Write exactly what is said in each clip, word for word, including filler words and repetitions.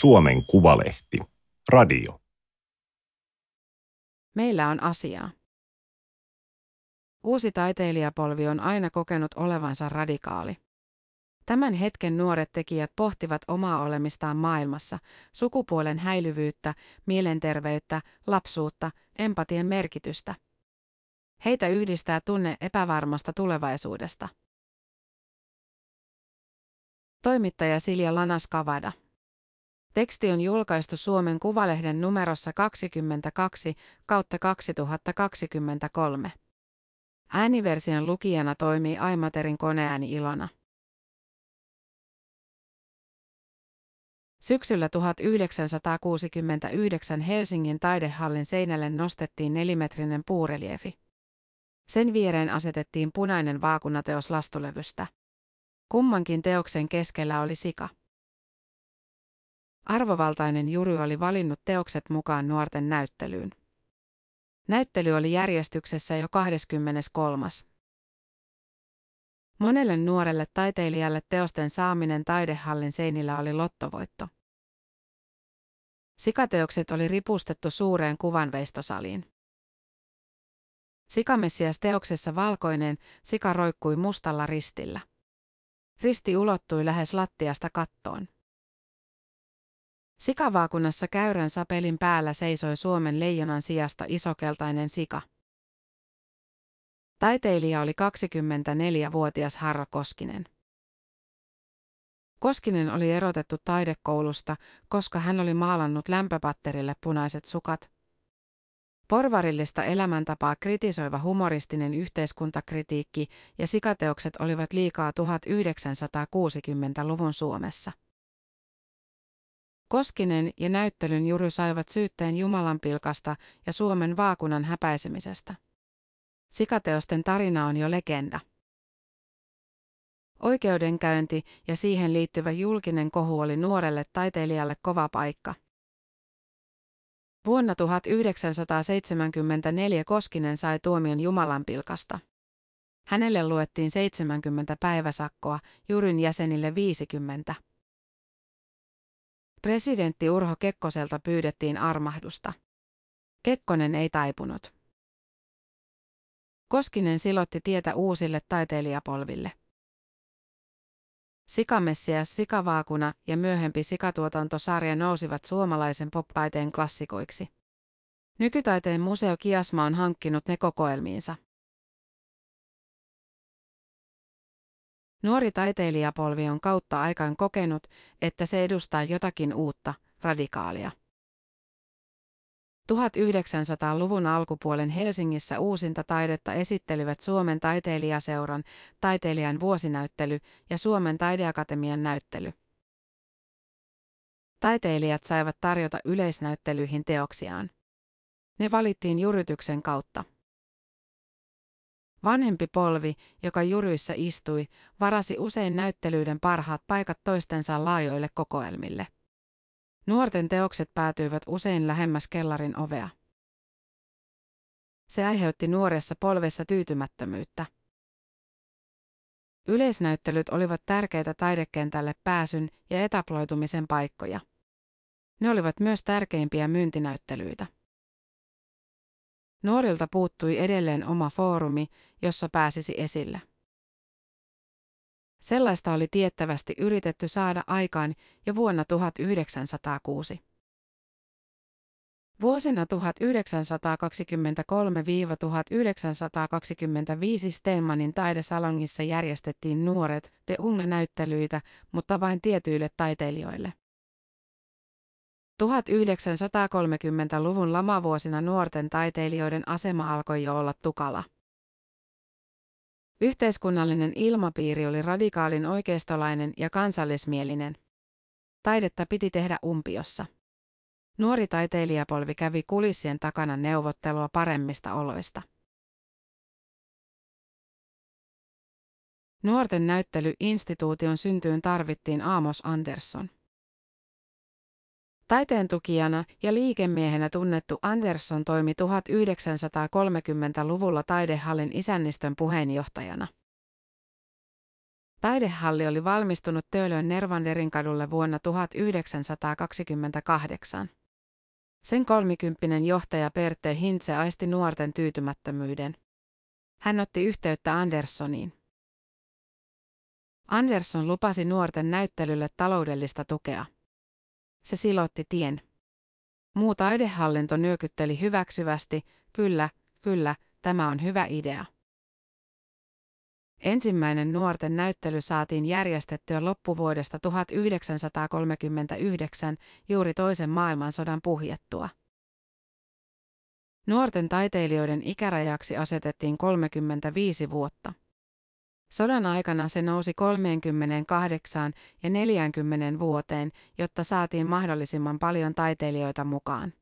Suomen Kuvalehti. Radio. Meillä on asiaa. Uusi taiteilijapolvi on aina kokenut olevansa radikaali. Tämän hetken nuoret tekijät pohtivat omaa olemistaan maailmassa, sukupuolen häilyvyyttä, mielenterveyttä, lapsuutta, empatian merkitystä. Heitä yhdistää tunne epävarmasta tulevaisuudesta. Toimittaja Silja Lanaskavada. Teksti on julkaistu Suomen Kuvalehden numerossa kaksikymmentäkaksi kautta kaksituhattakaksikymmentäkolme. Ääniversion lukijana toimii Aimaterin koneääni Ilona. Syksyllä tuhatyhdeksänsataakuusikymmentäyhdeksän Helsingin taidehallin seinälle nostettiin nelimetrinen puureliefi. Sen viereen asetettiin punainen vaakunateos lastulevystä. Kummankin teoksen keskellä oli sika. Arvovaltainen jury oli valinnut teokset mukaan nuorten näyttelyyn. Näyttely oli järjestyksessä jo kahdeskymmeneskolmas. Monelle nuorelle taiteilijalle teosten saaminen taidehallin seinillä oli lottovoitto. Sikateokset oli ripustettu suureen kuvanveistosaliin. Sikamessias-teoksessa valkoinen sika roikkui mustalla ristillä. Risti ulottui lähes lattiasta kattoon. Sikavaakunnassa käyrän sapelin päällä seisoi Suomen leijonan sijasta isokeltainen sika. Taiteilija oli kaksikymmentäneljävuotias Harro Koskinen. Koskinen oli erotettu taidekoulusta, koska hän oli maalannut lämpöpatterille punaiset sukat. Porvarillista elämäntapaa kritisoiva humoristinen yhteiskuntakritiikki ja sikateokset olivat liikaa tuhatyhdeksänsataakuusikymmentäluvun Suomessa. Koskinen ja näyttelyn jury saivat syytteen Jumalanpilkasta ja Suomen vaakunan häpäisemisestä. Sikateosten tarina on jo legenda. Oikeudenkäynti ja siihen liittyvä julkinen kohu oli nuorelle taiteilijalle kova paikka. Vuonna tuhatyhdeksänsataaseitsemänkymmentäneljä Koskinen sai tuomion Jumalanpilkasta. Hänelle luettiin seitsemänkymmentä päiväsakkoa, juryn jäsenille viisikymmentä. Presidentti Urho Kekkoselta pyydettiin armahdusta. Kekkonen ei taipunut. Koskinen silotti tietä uusille taiteilijapolville. Sikamessias, sikavaakuna ja myöhempi sikatuotantosarja nousivat suomalaisen pop-taiteen klassikoiksi. Nykytaiteen museo Kiasma on hankkinut ne kokoelmiinsa. Nuori taiteilijapolvi on kautta aikaan kokenut, että se edustaa jotakin uutta, radikaalia. tuhatyhdeksänsataaluvun alkupuolen Helsingissä uusinta taidetta esittelivät Suomen taiteilijaseuran, taiteilijan vuosinäyttely ja Suomen taideakatemian näyttely. Taiteilijat saivat tarjota yleisnäyttelyihin teoksiaan. Ne valittiin jyrytyksen kautta. Vanhempi polvi, joka juryissä istui, varasi usein näyttelyiden parhaat paikat toistensa laajoille kokoelmille. Nuorten teokset päätyivät usein lähemmäs kellarin ovea. Se aiheutti nuoressa polvessa tyytymättömyyttä. Yleisnäyttelyt olivat tärkeitä taidekentälle pääsyn ja etaploitumisen paikkoja. Ne olivat myös tärkeimpiä myyntinäyttelyitä. Nuorilta puuttui edelleen oma foorumi, jossa pääsisi esille. Sellaista oli tiettävästi yritetty saada aikaan jo vuonna tuhatyhdeksänsataakuusi. Vuosina tuhatyhdeksänsataakaksikymmentäkolme–tuhatyhdeksänsataakaksikymmentäviisi Stenmanin taidesalongissa järjestettiin nuoret te unga-näyttelyitä, mutta vain tietyille taiteilijoille. tuhatyhdeksänsataakolmekymmentäluvun lamavuosina nuorten taiteilijoiden asema alkoi jo olla tukala. Yhteiskunnallinen ilmapiiri oli radikaalin oikeistolainen ja kansallismielinen. Taidetta piti tehdä umpiossa. Nuori taiteilijapolvi kävi kulissien takana neuvottelua paremmista oloista. Nuorten näyttelyinstituution syntyyn tarvittiin Amos Anderson. Taiteen tukijana ja liikemiehenä tunnettu Anderson toimi tuhatyhdeksänsataakolmekymmentäluvulla taidehallin isännistön puheenjohtajana. Taidehalli oli valmistunut Töölön Nervanderin kadulle vuonna tuhatyhdeksänsataakaksikymmentäkahdeksan. Sen kolmikymppinen johtaja Pertte Hintze aisti nuorten tyytymättömyyden. Hän otti yhteyttä Andersoniin. Anderson lupasi nuorten näyttelylle taloudellista tukea. Se silotti tien. Muu taidehallinto nyökytteli hyväksyvästi, kyllä, kyllä, tämä on hyvä idea. Ensimmäinen nuorten näyttely saatiin järjestettyä loppuvuodesta tuhatyhdeksänsataakolmekymmentäyhdeksän juuri toisen maailmansodan puhjettua. Nuorten taiteilijoiden ikärajaksi asetettiin kolmekymmentäviisi vuotta. Sodan aikana se nousi kolmekymmentäkahdeksaan ja neljäänkymmeneen vuoteen, jotta saatiin mahdollisimman paljon taiteilijoita mukaan.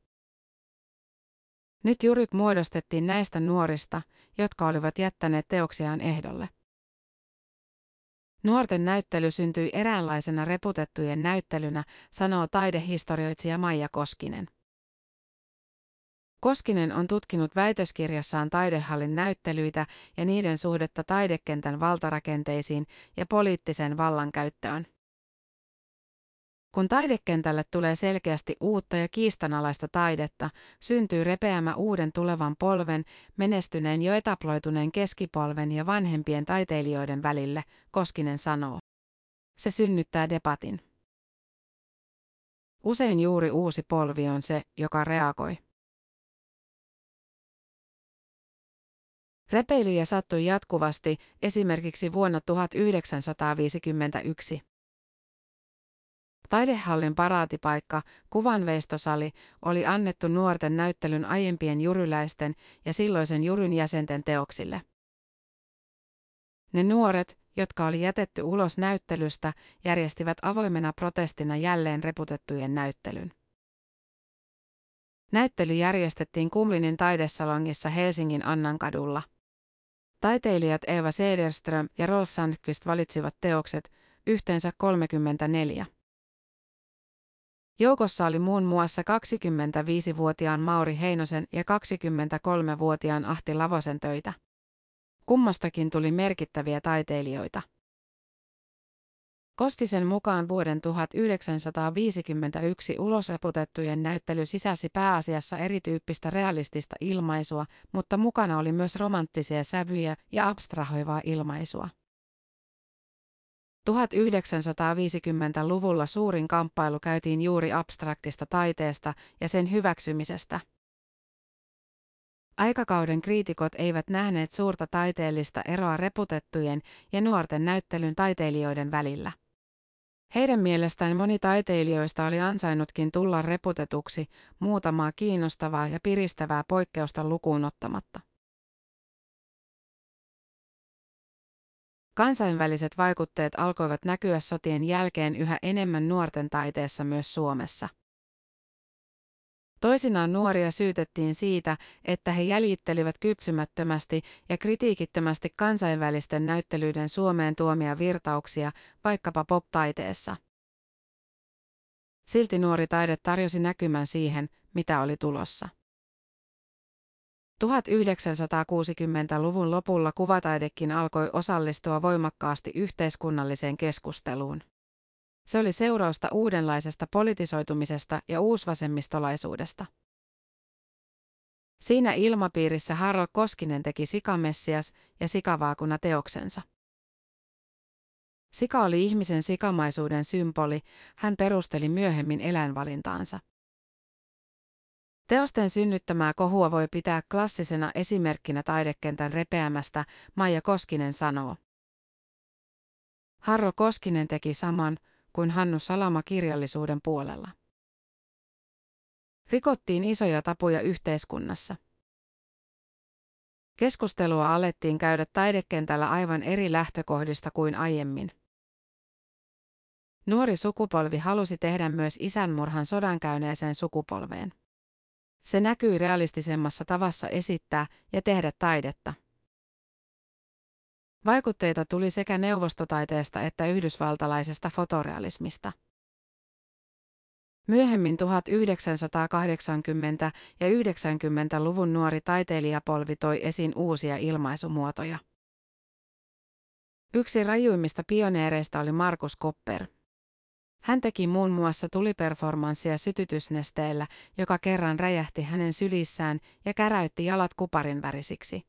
Nyt juryt muodostettiin näistä nuorista, jotka olivat jättäneet teoksiaan ehdolle. Nuorten näyttely syntyi eräänlaisena reputettujen näyttelynä, sanoo taidehistorioitsija Maija Koskinen. Koskinen on tutkinut väitöskirjassaan taidehallin näyttelyitä ja niiden suhdetta taidekentän valtarakenteisiin ja poliittiseen vallankäyttöön. Kun taidekentälle tulee selkeästi uutta ja kiistanalaista taidetta, syntyy repeämä uuden tulevan polven, menestyneen jo etaploituneen keskipolven ja vanhempien taiteilijoiden välille, Koskinen sanoo. Se synnyttää debatin. Usein juuri uusi polvi on se, joka reagoi. Repeilyjä sattui jatkuvasti, esimerkiksi vuonna tuhatyhdeksänsataaviisikymmentäyksi. Taidehallin paraatipaikka, kuvanveistosali, oli annettu nuorten näyttelyn aiempien jyryläisten ja silloisen jyryn jäsenten teoksille. Ne nuoret, jotka oli jätetty ulos näyttelystä, järjestivät avoimena protestina jälleen reputettujen näyttelyn. Näyttely järjestettiin Kumlinin taidesalongissa Helsingin Annankadulla. Taiteilijat Eva Sederström ja Rolf Sandqvist valitsivat teokset, yhteensä kolmekymmentäneljä. Joukossa oli muun muassa kaksikymmentäviisivuotiaan Mauri Heinosen ja kaksikymmentäkolmevuotiaan Ahti Lavosen töitä. Kummastakin tuli merkittäviä taiteilijoita. Koskisen mukaan vuoden tuhatyhdeksänsataaviisikymmentäyksi ulosreputettujen näyttely sisäsi pääasiassa erityyppistä realistista ilmaisua, mutta mukana oli myös romanttisia sävyjä ja abstrahoivaa ilmaisua. tuhatyhdeksänsataaviisikymmentäluvulla suurin kamppailu käytiin juuri abstraktista taiteesta ja sen hyväksymisestä. Aikakauden kriitikot eivät nähneet suurta taiteellista eroa reputettujen ja nuorten näyttelyn taiteilijoiden välillä. Heidän mielestään moni taiteilijoista oli ansainnutkin tulla reputetuksi, muutamaa kiinnostavaa ja piristävää poikkeusta lukuun ottamatta. Kansainväliset vaikutteet alkoivat näkyä sotien jälkeen yhä enemmän nuorten taiteessa myös Suomessa. Toisinaan nuoria syytettiin siitä, että he jäljittelivät kypsymättömästi ja kritiikittömästi kansainvälisten näyttelyiden Suomeen tuomia virtauksia, vaikkapa pop-taiteessa. Silti nuori taide tarjosi näkymän siihen, mitä oli tulossa. tuhatyhdeksänsataakuusikymmentäluvun lopulla kuvataidekin alkoi osallistua voimakkaasti yhteiskunnalliseen keskusteluun. Se oli seurausta uudenlaisesta politisoitumisesta ja uusvasemmistolaisuudesta. Siinä ilmapiirissä Harro Koskinen teki Sikamessias ja Sikavaakuna teoksensa. Sika oli ihmisen sikamaisuuden symboli, hän perusteli myöhemmin eläinvalintaansa. Teosten synnyttämää kohua voi pitää klassisena esimerkkinä taidekentän repeämästä, Maija Koskinen sanoo. Harro Koskinen teki saman kuin Hannu Salama kirjallisuuden puolella. Rikottiin isoja tabuja yhteiskunnassa. Keskustelua alettiin käydä taidekentällä aivan eri lähtökohdista kuin aiemmin. Nuori sukupolvi halusi tehdä myös isänmurhan sodan käyneeseen sukupolveen. Se näkyi realistisemmassa tavassa esittää ja tehdä taidetta. Vaikutteita tuli sekä neuvostotaiteesta että yhdysvaltalaisesta fotorealismista. Myöhemmin tuhatyhdeksänsataakahdeksankymmentä- ja yhdeksänkymmentäluvun nuori taiteilijapolvi toi esiin uusia ilmaisumuotoja. Yksi rajuimmista pioneereista oli Markus Kopper. Hän teki muun muassa tuliperformanssia sytytysnesteellä, joka kerran räjähti hänen sylissään ja käräytti jalat kuparin värisiksi.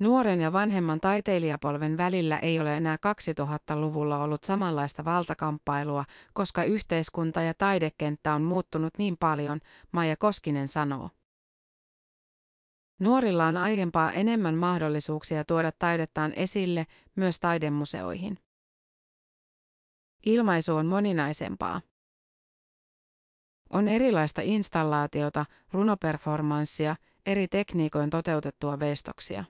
Nuoren ja vanhemman taiteilijapolven välillä ei ole enää kaksituhattaluvulla ollut samanlaista valtakamppailua, koska yhteiskunta ja taidekenttä on muuttunut niin paljon, Maija Koskinen sanoo. Nuorilla on aiempaa enemmän mahdollisuuksia tuoda taidettaan esille myös taidemuseoihin. Ilmaisu on moninaisempaa. On erilaista installaatiota, runoperformanssia, eri tekniikoin toteutettua veistoksia,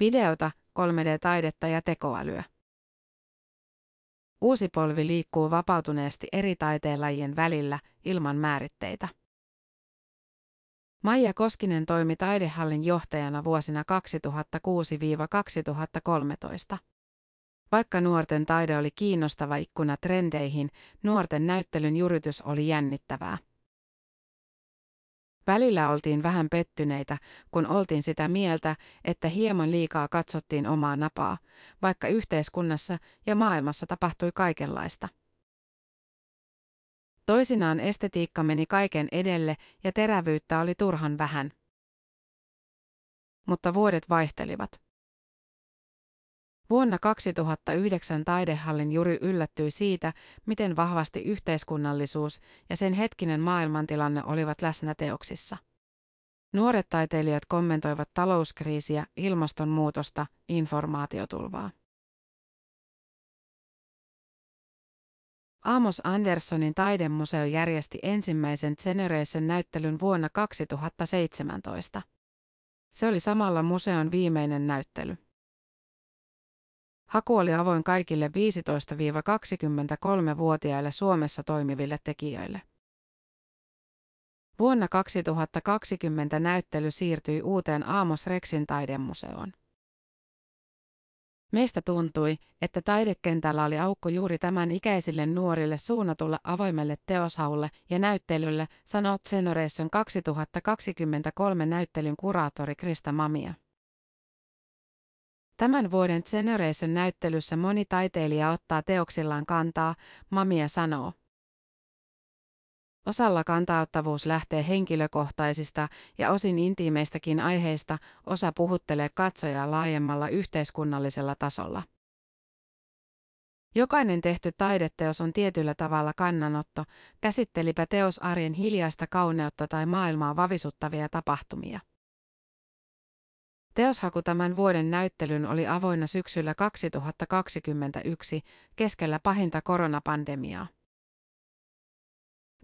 videota, kolme D-taidetta ja tekoälyä. Uusi polvi liikkuu vapautuneesti eri taiteenlajien välillä ilman määritteitä. Maija Koskinen toimi taidehallin johtajana vuosina kaksituhattakuusi–kaksituhattakolmetoista. Vaikka nuorten taide oli kiinnostava ikkuna trendeihin, nuorten näyttelyn jyrytys oli jännittävää. Välillä oltiin vähän pettyneitä, kun oltiin sitä mieltä, että hieman liikaa katsottiin omaa napaa, vaikka yhteiskunnassa ja maailmassa tapahtui kaikenlaista. Toisinaan estetiikka meni kaiken edelle ja terävyyttä oli turhan vähän. Mutta vuodet vaihtelivat. Vuonna kaksituhattayhdeksän taidehallin jury yllättyi siitä, miten vahvasti yhteiskunnallisuus ja sen hetkinen maailmantilanne olivat läsnä teoksissa. Nuoret taiteilijat kommentoivat talouskriisiä, ilmastonmuutosta, informaatiotulvaa. Amos Andersonin taidemuseo järjesti ensimmäisen Generation-näyttelyn vuonna kaksituhattaseitsemäntoista. Se oli samalla museon viimeinen näyttely. Haku oli avoin kaikille viisitoista–kaksikymmentäkolme-vuotiaille Suomessa toimiville tekijöille. Vuonna kaksituhattakaksikymmentä näyttely siirtyi uuteen Amos Rexin taidemuseoon. Meistä tuntui, että taidekentällä oli aukko juuri tämän ikäisille nuorille suunnatulle avoimelle teoshaulle ja näyttelylle, sanoo Generation kaksituhattakaksikymmentäkolme näyttelyn kuraattori Krista Mamia. Tämän vuoden Generation näyttelyssä moni taiteilija ottaa teoksillaan kantaa, Mamia sanoo. Osalla kantaaottavuus lähtee henkilökohtaisista ja osin intiimeistäkin aiheista, osa puhuttelee katsojaa laajemmalla yhteiskunnallisella tasolla. Jokainen tehty taideteos on tietyllä tavalla kannanotto, käsittelipä teos arjen hiljaista kauneutta tai maailmaa vavisuttavia tapahtumia. Teoshaku tämän vuoden näyttelyn oli avoinna syksyllä kaksituhattakaksikymmentäyksi, keskellä pahinta koronapandemiaa.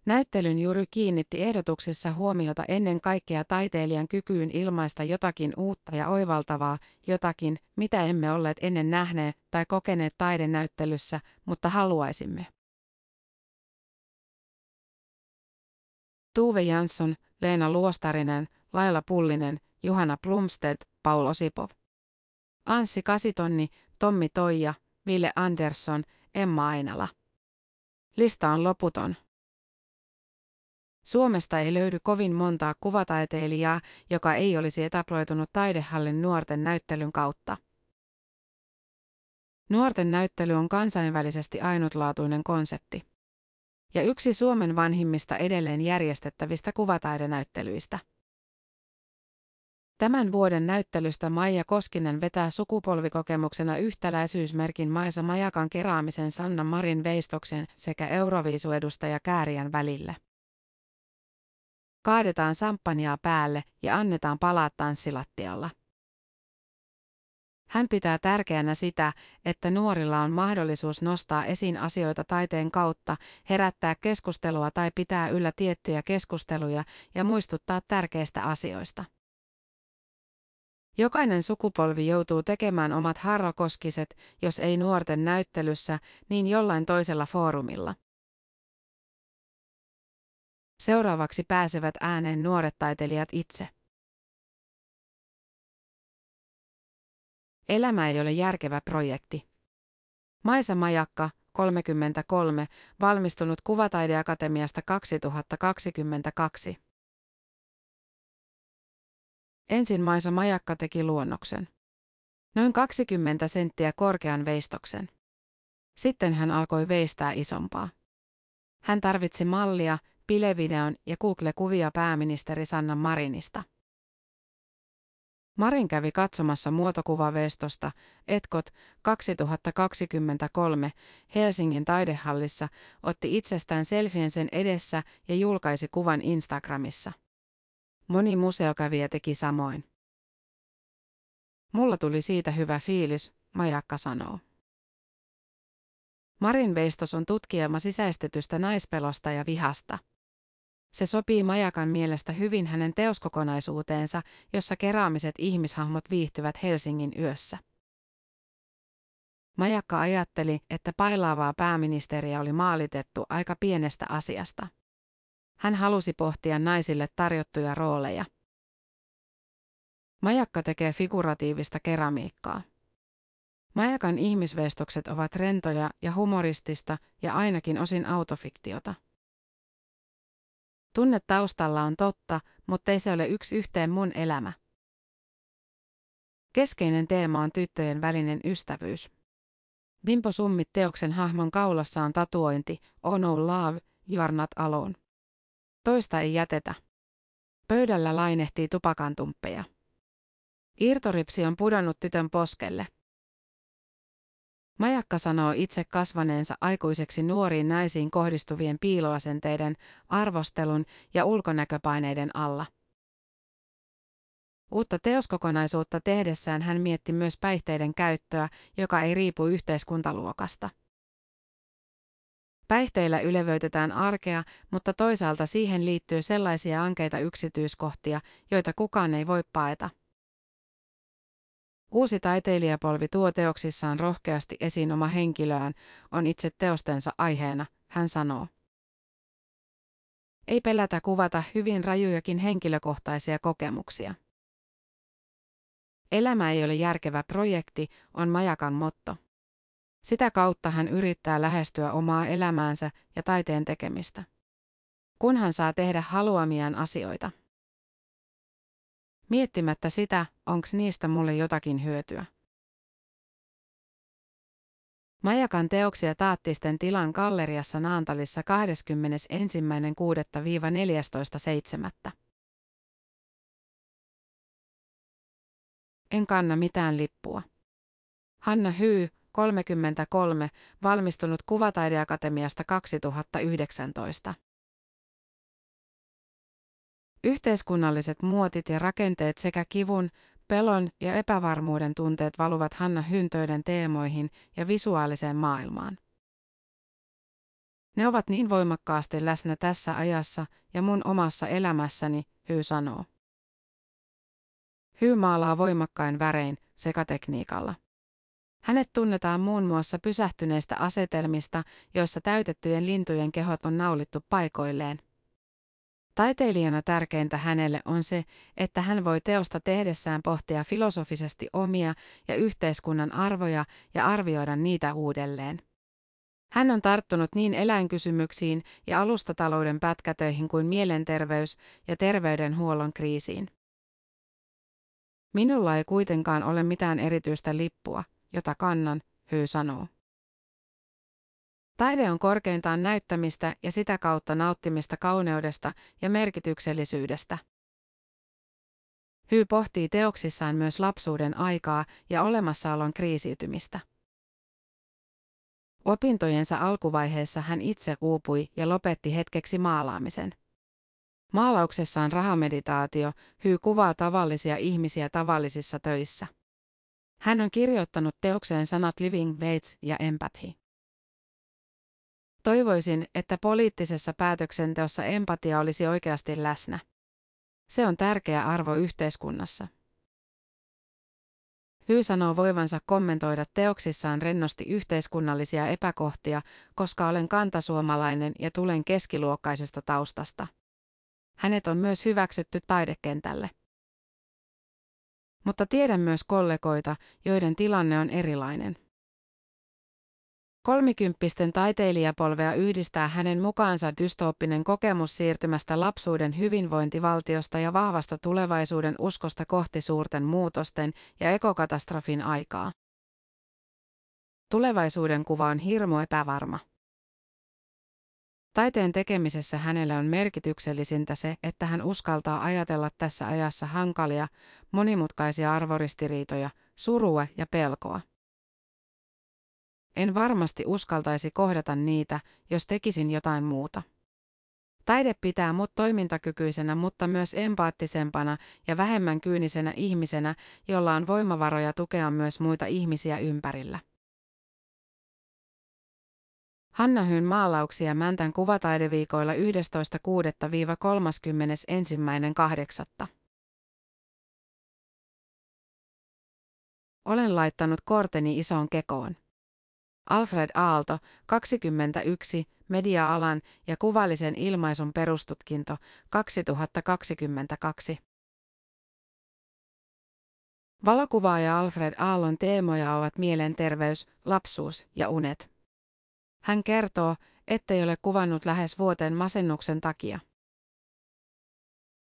Näyttelyn jury kiinnitti ehdotuksissa huomiota ennen kaikkea taiteilijan kykyyn ilmaista jotakin uutta ja oivaltavaa, jotakin, mitä emme olleet ennen nähneet tai kokeneet taidenäyttelyssä, mutta haluaisimme. Tove Jansson, Leena Luostarinen, Laila Pullinen, Juhana Blomstedt, Paul Osipov. Anssi Kasitonni, Tommi Toija, Ville Anderson, Emma Ainala. Lista on loputon. Suomesta ei löydy kovin montaa kuvataiteilijaa, joka ei olisi etabloitunut taidehallin nuorten näyttelyn kautta. Nuorten näyttely on kansainvälisesti ainutlaatuinen konsepti. Ja yksi Suomen vanhimmista edelleen järjestettävistä kuvataidenäyttelyistä. Tämän vuoden näyttelystä Maija Koskinen vetää sukupolvikokemuksena yhtäläisyysmerkin Maisa Majakan keraamisen Sanna Marin veistoksen sekä Euroviisuedustaja Kääriän välille. Kaadetaan samppanjaa päälle ja annetaan palaa tanssilattialla. Hän pitää tärkeänä sitä, että nuorilla on mahdollisuus nostaa esiin asioita taiteen kautta, herättää keskustelua tai pitää yllä tiettyjä keskusteluja ja muistuttaa tärkeistä asioista. Jokainen sukupolvi joutuu tekemään omat Harro Koskiset, jos ei nuorten näyttelyssä, niin jollain toisella foorumilla. Seuraavaksi pääsevät ääneen nuoret taiteilijat itse. Elämä ei ole järkevä projekti. Maisa Majakka, kolmekymmentäkolme, valmistunut Kuvataideakatemiasta kaksituhattakaksikymmentäkaksi. Ensin Maisa Majakka teki luonnoksen. Noin kaksikymmentä senttiä korkean veistoksen. Sitten hän alkoi veistää isompaa. Hän tarvitsi mallia, pilevideon ja Google-kuvia pääministeri Sanna Marinista. Marin kävi katsomassa muotokuvaveistosta Etkot kaksituhattakaksikymmentäkolme Helsingin taidehallissa, otti itsestään selfien sen edessä ja julkaisi kuvan Instagramissa. Moni museokävijä teki samoin. Mulla tuli siitä hyvä fiilis, Majakka sanoo. Marin veistos on tutkielma sisäistetystä naispelosta ja vihasta. Se sopii Majakan mielestä hyvin hänen teoskokonaisuuteensa, jossa keraamiset ihmishahmot viihtyvät Helsingin yössä. Majakka ajatteli, että pailaavaa pääministeriä oli maalitettu aika pienestä asiasta. Hän halusi pohtia naisille tarjottuja rooleja. Majakka tekee figuratiivista keramiikkaa. Majakan ihmisveistokset ovat rentoja ja humoristista ja ainakin osin autofiktiota. Tunne taustalla on totta, mutta ei se ole yksi yhteen mun elämä. Keskeinen teema on tyttöjen välinen ystävyys. Bimbo Summit teoksen hahmon kaulassa on tatuointi, oh no love, you are not alone. Toista ei jätetä. Pöydällä lainehtii tupakantumppeja. Irtoripsi on pudonnut tytön poskelle. Majakka sanoo itse kasvaneensa aikuiseksi nuoriin naisiin kohdistuvien piiloasenteiden, arvostelun ja ulkonäköpaineiden alla. Uutta teoskokonaisuutta tehdessään hän mietti myös päihteiden käyttöä, joka ei riipu yhteiskuntaluokasta. Päihteillä ylevöitetään arkea, mutta toisaalta siihen liittyy sellaisia ankeita yksityiskohtia, joita kukaan ei voi paeta. Uusi taiteilijapolvi tuo teoksissaan rohkeasti esiin oma henkilöään, on itse teostensa aiheena, hän sanoo. Ei pelätä kuvata hyvin rajujakin henkilökohtaisia kokemuksia. Elämä ei ole järkevä projekti, on Majakan motto. Sitä kautta hän yrittää lähestyä omaa elämäänsä ja taiteen tekemistä. Kunhan saa tehdä haluamiaan asioita. Miettimättä sitä, onks niistä mulle jotakin hyötyä. Majakan teoksia Taattisten tilan galleriassa Naantalissa kahdeskymmenesensimmäinen kuudetta–neljästoista seitsemättä. En kanna mitään lippua. Hanna Hyy, kolmekymmentäkolme, valmistunut Kuvataideakatemiasta kaksituhattayhdeksäntoista. Yhteiskunnalliset muotit ja rakenteet sekä kivun, pelon ja epävarmuuden tunteet valuvat Hanna Hyyn töiden teemoihin ja visuaaliseen maailmaan. Ne ovat niin voimakkaasti läsnä tässä ajassa ja mun omassa elämässäni, Hyy sanoo. Hyy maalaa voimakkain värein sekä tekniikalla. Hänet tunnetaan muun muassa pysähtyneistä asetelmista, joissa täytettyjen lintujen kehot on naulittu paikoilleen. Taiteilijana tärkeintä hänelle on se, että hän voi teosta tehdessään pohtia filosofisesti omia ja yhteiskunnan arvoja ja arvioida niitä uudelleen. Hän on tarttunut niin eläinkysymyksiin ja alustatalouden pätkätöihin kuin mielenterveys- ja terveydenhuollon kriisiin. Minulla ei kuitenkaan ole mitään erityistä lippua, jota kannan, Hyy sanoo. Taide on korkeintaan näyttämistä ja sitä kautta nauttimista kauneudesta ja merkityksellisyydestä. Hyy pohtii teoksissaan myös lapsuuden aikaa ja olemassaolon kriisiytymistä. Opintojensa alkuvaiheessa hän itse uupui ja lopetti hetkeksi maalaamisen. Maalauksessaan rahameditaatio, Hyy kuvaa tavallisia ihmisiä tavallisissa töissä. Hän on kirjoittanut teokseen sanat living weights ja empathy. Toivoisin, että poliittisessa päätöksenteossa empatia olisi oikeasti läsnä. Se on tärkeä arvo yhteiskunnassa. Hyy sanoo voivansa kommentoida teoksissaan rennosti yhteiskunnallisia epäkohtia, koska olen kantasuomalainen ja tulen keskiluokkaisesta taustasta. Hänet on myös hyväksytty taidekentälle. Mutta tiedän myös kollegoita, joiden tilanne on erilainen. Kolmikymppisten taiteilijapolvea yhdistää hänen mukaansa dystooppinen kokemus siirtymästä lapsuuden hyvinvointivaltiosta ja vahvasta tulevaisuuden uskosta kohti suurten muutosten ja ekokatastrofin aikaa. Tulevaisuuden kuva on hirmu epävarma. Taiteen tekemisessä hänelle on merkityksellisintä se, että hän uskaltaa ajatella tässä ajassa hankalia, monimutkaisia arvoristiriitoja, surua ja pelkoa. En varmasti uskaltaisi kohdata niitä, jos tekisin jotain muuta. Taide pitää mut toimintakykyisenä, mutta myös empaattisempana ja vähemmän kyynisenä ihmisenä, jolla on voimavaroja tukea myös muita ihmisiä ympärillä. Hanna Hyyn maalauksia Mäntän kuvataideviikoilla yhdestoista kuudetta–kolmaskymmenesensimmäinen kahdeksatta. Olen laittanut korteni isoon kekoon. Alfred Aalto, kaksikymmentäyksi, media-alan ja kuvallisen ilmaisun perustutkinto, kaksituhattakaksikymmentäkaksi. Valokuvaaja Alfred Aallon teemoja ovat mielenterveys, lapsuus ja unet. Hän kertoo, ettei ole kuvannut lähes vuoteen masennuksen takia.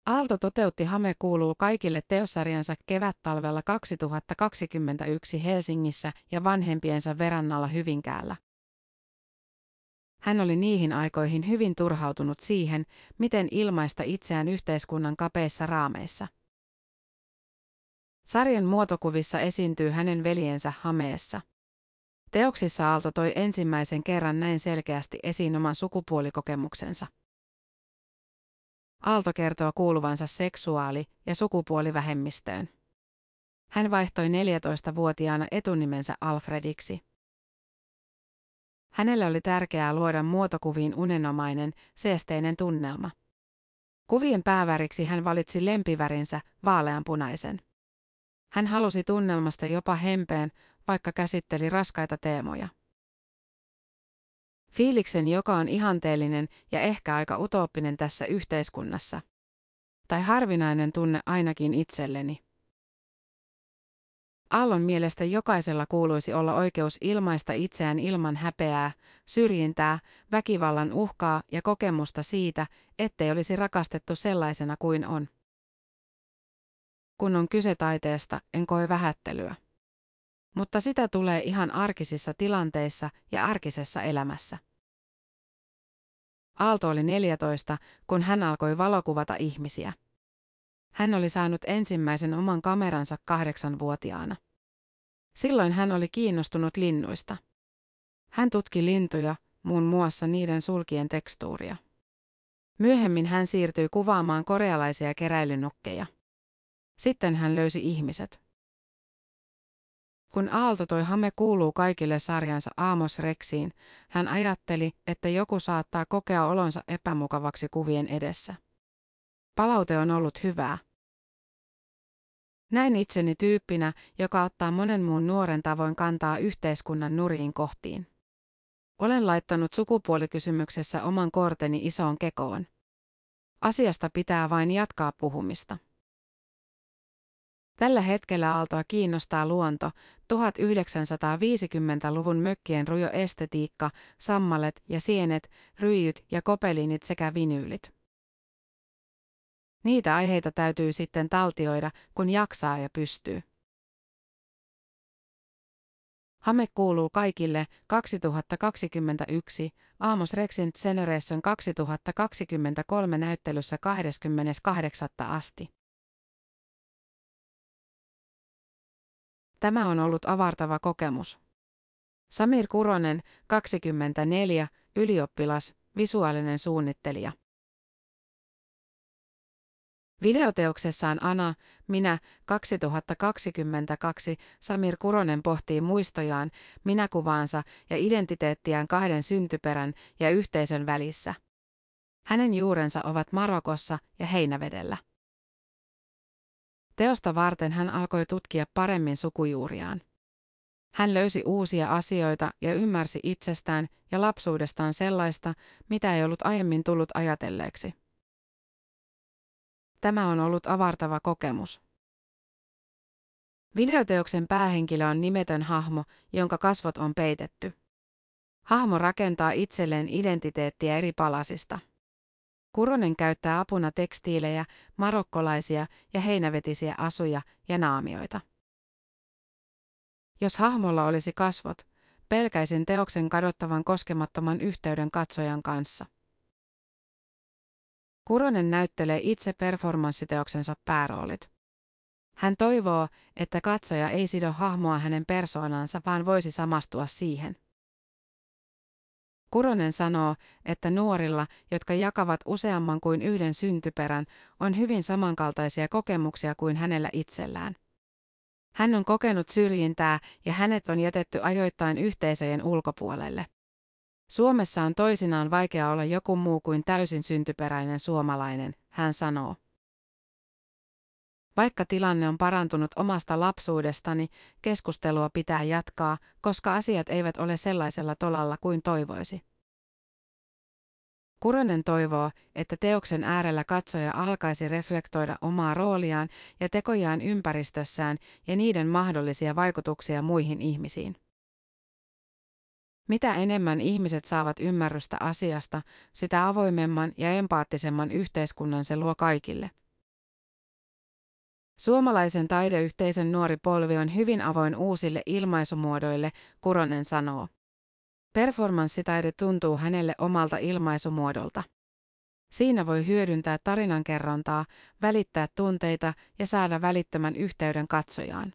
Aalto toteutti Hame kuuluu kaikille teossarjansa kevät-talvella kaksituhattakaksikymmentäyksi Helsingissä ja vanhempiensa verannalla Hyvinkäällä. Hän oli niihin aikoihin hyvin turhautunut siihen, miten ilmaista itseään yhteiskunnan kapeissa raameissa. Sarjan muotokuvissa esiintyy hänen veljensä Hameessa. Teoksissa Aalto toi ensimmäisen kerran näin selkeästi esiin oman sukupuolikokemuksensa. Aalto kertoo kuuluvansa seksuaali- ja sukupuolivähemmistöön. Hän vaihtoi neljätoistavuotiaana etunimensä Alfrediksi. Hänelle oli tärkeää luoda muotokuviin unenomainen, seesteinen tunnelma. Kuvien pääväriksi hän valitsi lempivärinsä, vaaleanpunaisen. Hän halusi tunnelmasta jopa hempeen, vaikka käsitteli raskaita teemoja. Fiiliksen, joka on ihanteellinen ja ehkä aika utooppinen tässä yhteiskunnassa. Tai harvinainen tunne ainakin itselleni. Aallon mielestä jokaisella kuuluisi olla oikeus ilmaista itseään ilman häpeää, syrjintää, väkivallan uhkaa ja kokemusta siitä, ettei olisi rakastettu sellaisena kuin on. Kun on kyse taiteesta, en koe vähättelyä. Mutta sitä tulee ihan arkisissa tilanteissa ja arkisessa elämässä. Aalto oli neljätoista, kun hän alkoi valokuvata ihmisiä. Hän oli saanut ensimmäisen oman kameransa kahdeksanvuotiaana. Silloin hän oli kiinnostunut linnuista. Hän tutki lintuja, muun muassa niiden sulkien tekstuuria. Myöhemmin hän siirtyi kuvaamaan korealaisia keräilynukkeja. Sitten hän löysi ihmiset. Kun Aalto toi Hame kuuluu kaikille sarjansa Amos Rexiin, hän ajatteli, että joku saattaa kokea olonsa epämukavaksi kuvien edessä. Palaute on ollut hyvää. Näin itseni tyyppinä, joka ottaa monen muun nuoren tavoin kantaa yhteiskunnan nurjiin kohtiin. Olen laittanut sukupuolikysymyksessä oman korteni isoon kekoon. Asiasta pitää vain jatkaa puhumista. Tällä hetkellä Aaltoa kiinnostaa luonto, tuhatyhdeksänsataaviisikymmentäluvun mökkien rujo estetiikka, sammalet ja sienet, ryijyt ja kopeliinit sekä vinyylit. Niitä aiheita täytyy sitten taltioida, kun jaksaa ja pystyy. Hame kuuluu kaikille, kaksituhattakaksikymmentäyksi, Amos Rexin Generation kaksituhattakaksikymmentäkolme näyttelyssä kahdeskymmenestoinen asti. Tämä on ollut avartava kokemus. Samir Kuronen, kaksikymmentäneljä, ylioppilas, visuaalinen suunnittelija. Videoteoksessaan Ana, minä, kaksituhattakaksikymmentäkaksi, Samir Kuronen pohtii muistojaan, minäkuvaansa ja identiteettiään kahden syntyperän ja yhteisön välissä. Hänen juurensa ovat Marokossa ja Heinävedellä. Teosta varten hän alkoi tutkia paremmin sukujuuriaan. Hän löysi uusia asioita ja ymmärsi itsestään ja lapsuudestaan sellaista, mitä ei ollut aiemmin tullut ajatelleeksi. Tämä on ollut avartava kokemus. Videoteoksen päähenkilö on nimetön hahmo, jonka kasvot on peitetty. Hahmo rakentaa itselleen identiteettiä eri palasista. Kuronen käyttää apuna tekstiilejä, marokkolaisia ja heinävetisiä asuja ja naamioita. Jos hahmolla olisi kasvot, pelkäisin teoksen kadottavan koskemattoman yhteyden katsojan kanssa. Kuronen näyttelee itse performanssiteoksensa pääroolit. Hän toivoo, että katsoja ei sido hahmoa hänen persoonansa, vaan voisi samastua siihen. Kuronen sanoo, että nuorilla, jotka jakavat useamman kuin yhden syntyperän, on hyvin samankaltaisia kokemuksia kuin hänellä itsellään. Hän on kokenut syrjintää ja hänet on jätetty ajoittain yhteisöjen ulkopuolelle. Suomessa on toisinaan vaikea olla joku muu kuin täysin syntyperäinen suomalainen, hän sanoo. Vaikka tilanne on parantunut omasta lapsuudestani, keskustelua pitää jatkaa, koska asiat eivät ole sellaisella tolalla kuin toivoisi. Kuronen toivoo, että teoksen äärellä katsoja alkaisi reflektoida omaa rooliaan ja tekojaan ympäristössään ja niiden mahdollisia vaikutuksia muihin ihmisiin. Mitä enemmän ihmiset saavat ymmärrystä asiasta, sitä avoimemman ja empaattisemman yhteiskunnan se luo kaikille. Suomalaisen taideyhteisön nuori polvi on hyvin avoin uusille ilmaisumuodoille, Kuronen sanoo. Performanssitaide tuntuu hänelle omalta ilmaisumuodolta. Siinä voi hyödyntää tarinankerrontaa, välittää tunteita ja saada välittömän yhteyden katsojaan.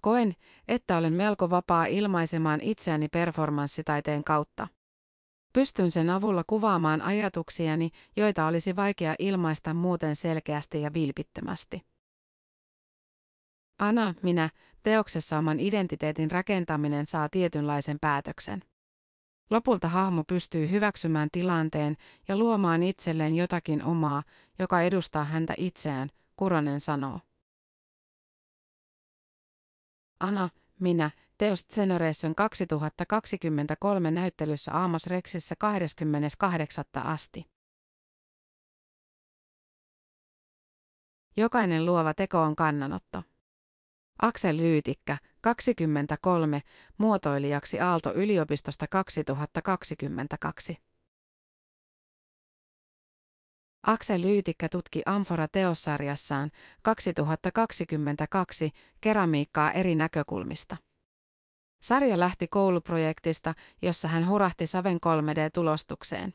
Koen, että olen melko vapaa ilmaisemaan itseäni performanssitaiteen kautta. Pystyn sen avulla kuvaamaan ajatuksiani, joita olisi vaikea ilmaista muuten selkeästi ja vilpittömästi. Ana, minä, teoksessa oman identiteetin rakentaminen saa tietynlaisen päätöksen. Lopulta hahmo pystyy hyväksymään tilanteen ja luomaan itselleen jotakin omaa, joka edustaa häntä itseään, Kuronen sanoo. Ana, minä, teos Zenoreisson kaksituhattakaksikymmentäkolme näyttelyssä Amos Rexissä kahdeskymmeneskahdeksas asti. Jokainen luova teko on kannanotto. Aksel Lyytikkä, kaksikymmentäkolme, muotoilijaksi Aalto-yliopistosta kaksituhattakaksikymmentäkaksi. Aksel Lyytikkä tutki Amfora-teossarjassaan kaksituhattakaksikymmentäkaksi keramiikkaa eri näkökulmista. Sarja lähti kouluprojektista, jossa hän hurahti Saven kolme D-tulostukseen.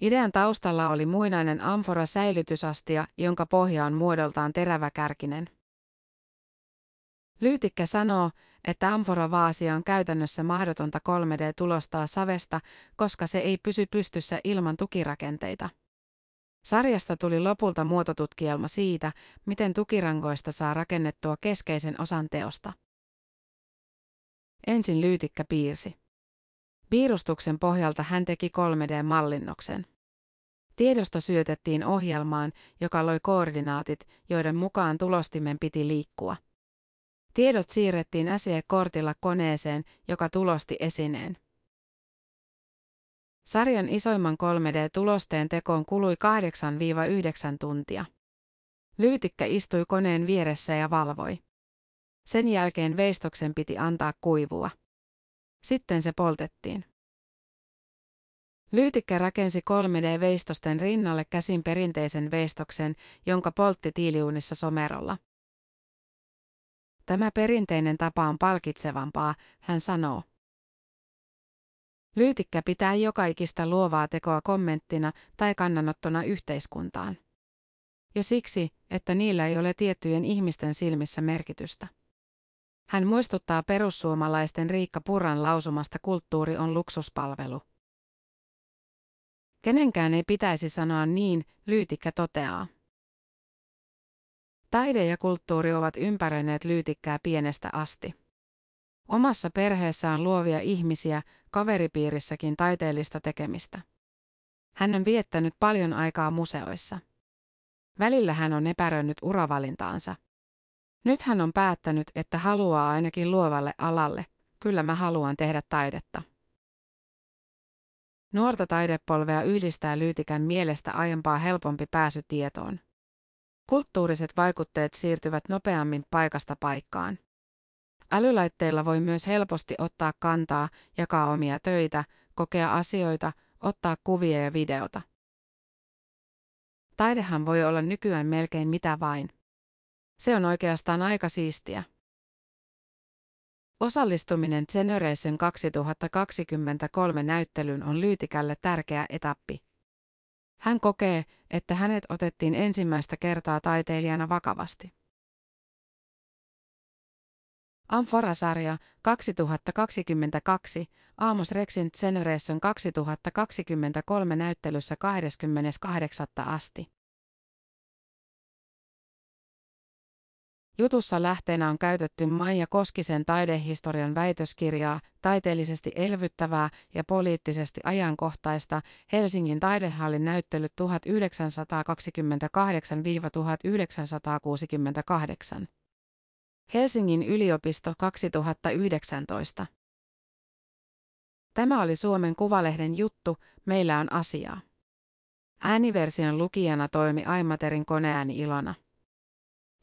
Idean taustalla oli muinainen amfora-säilytysastia, jonka pohja on muodoltaan teräväkärkinen. Lyytikkä sanoo, että amforavaasia on käytännössä mahdotonta kolme D-tulostaa savesta, koska se ei pysy pystyssä ilman tukirakenteita. Sarjasta tuli lopulta muototutkielma siitä, miten tukirangoista saa rakennettua keskeisen osan teosta. Ensin Lyytikkä piirsi. Piirustuksen pohjalta hän teki kolme D-mallinnoksen. Tiedosto syötettiin ohjelmaan, joka loi koordinaatit, joiden mukaan tulostimen piti liikkua. Tiedot siirrettiin S D-kortilla koneeseen, joka tulosti esineen. Sarjan isoimman kolme D-tulosteen tekoon kului kahdeksasta yhdeksään tuntia. Lyytikkä istui koneen vieressä ja valvoi. Sen jälkeen veistoksen piti antaa kuivua. Sitten se poltettiin. Lyytikkä rakensi kolme D-veistosten rinnalle käsin perinteisen veistoksen, jonka poltti tiiliuunissa somerolla. Tämä perinteinen tapa on palkitsevampaa, hän sanoo. Lyytikkä pitää joka ikistä luovaa tekoa kommenttina tai kannanottona yhteiskuntaan. Jo siksi, että niillä ei ole tiettyjen ihmisten silmissä merkitystä. Hän muistuttaa perussuomalaisten Riikka Purran lausumasta kulttuuri on luksuspalvelu. Kenenkään ei pitäisi sanoa niin, Lyytikkä toteaa. Taide ja kulttuuri ovat ympäröineet Lyytikkää pienestä asti. Omassa perheessä on luovia ihmisiä, kaveripiirissäkin taiteellista tekemistä. Hän on viettänyt paljon aikaa museoissa. Välillä hän on epäröinyt uravalintaansa. Nyt hän on päättänyt, että haluaa ainakin luovalle alalle. Kyllä mä haluan tehdä taidetta. Nuorta taidepolvea yhdistää Lyytikän mielestä aiempaa helpompi pääsy tietoon. Kulttuuriset vaikutteet siirtyvät nopeammin paikasta paikkaan. Älylaitteilla voi myös helposti ottaa kantaa, jakaa omia töitä, kokea asioita, ottaa kuvia ja videota. Taidehan voi olla nykyään melkein mitä vain. Se on oikeastaan aika siistiä. Osallistuminen Generation kaksituhattakaksikymmentäkolme näyttelyyn on Lyytikälle tärkeä etappi. Hän kokee, että hänet otettiin ensimmäistä kertaa taiteilijana vakavasti. Amfora-sarja kaksituhattakaksikymmentäkaksi Amos Rexin Generation kaksituhattakaksikymmentäkolme näyttelyssä kahdeskymmeneskahdeksas asti. Jutussa lähteenä on käytetty Maija Koskisen taidehistorian väitöskirjaa, taiteellisesti elvyttävää ja poliittisesti ajankohtaista, Helsingin taidehallin näyttelyt tuhatyhdeksänsataakaksikymmentäkahdeksan–tuhatyhdeksänsataakuusikymmentäkahdeksan. Helsingin yliopisto kaksituhattayhdeksäntoista. Tämä oli Suomen Kuvalehden juttu, meillä on asiaa. Ääniversion lukijana toimi Aimaterin koneääni Ilona.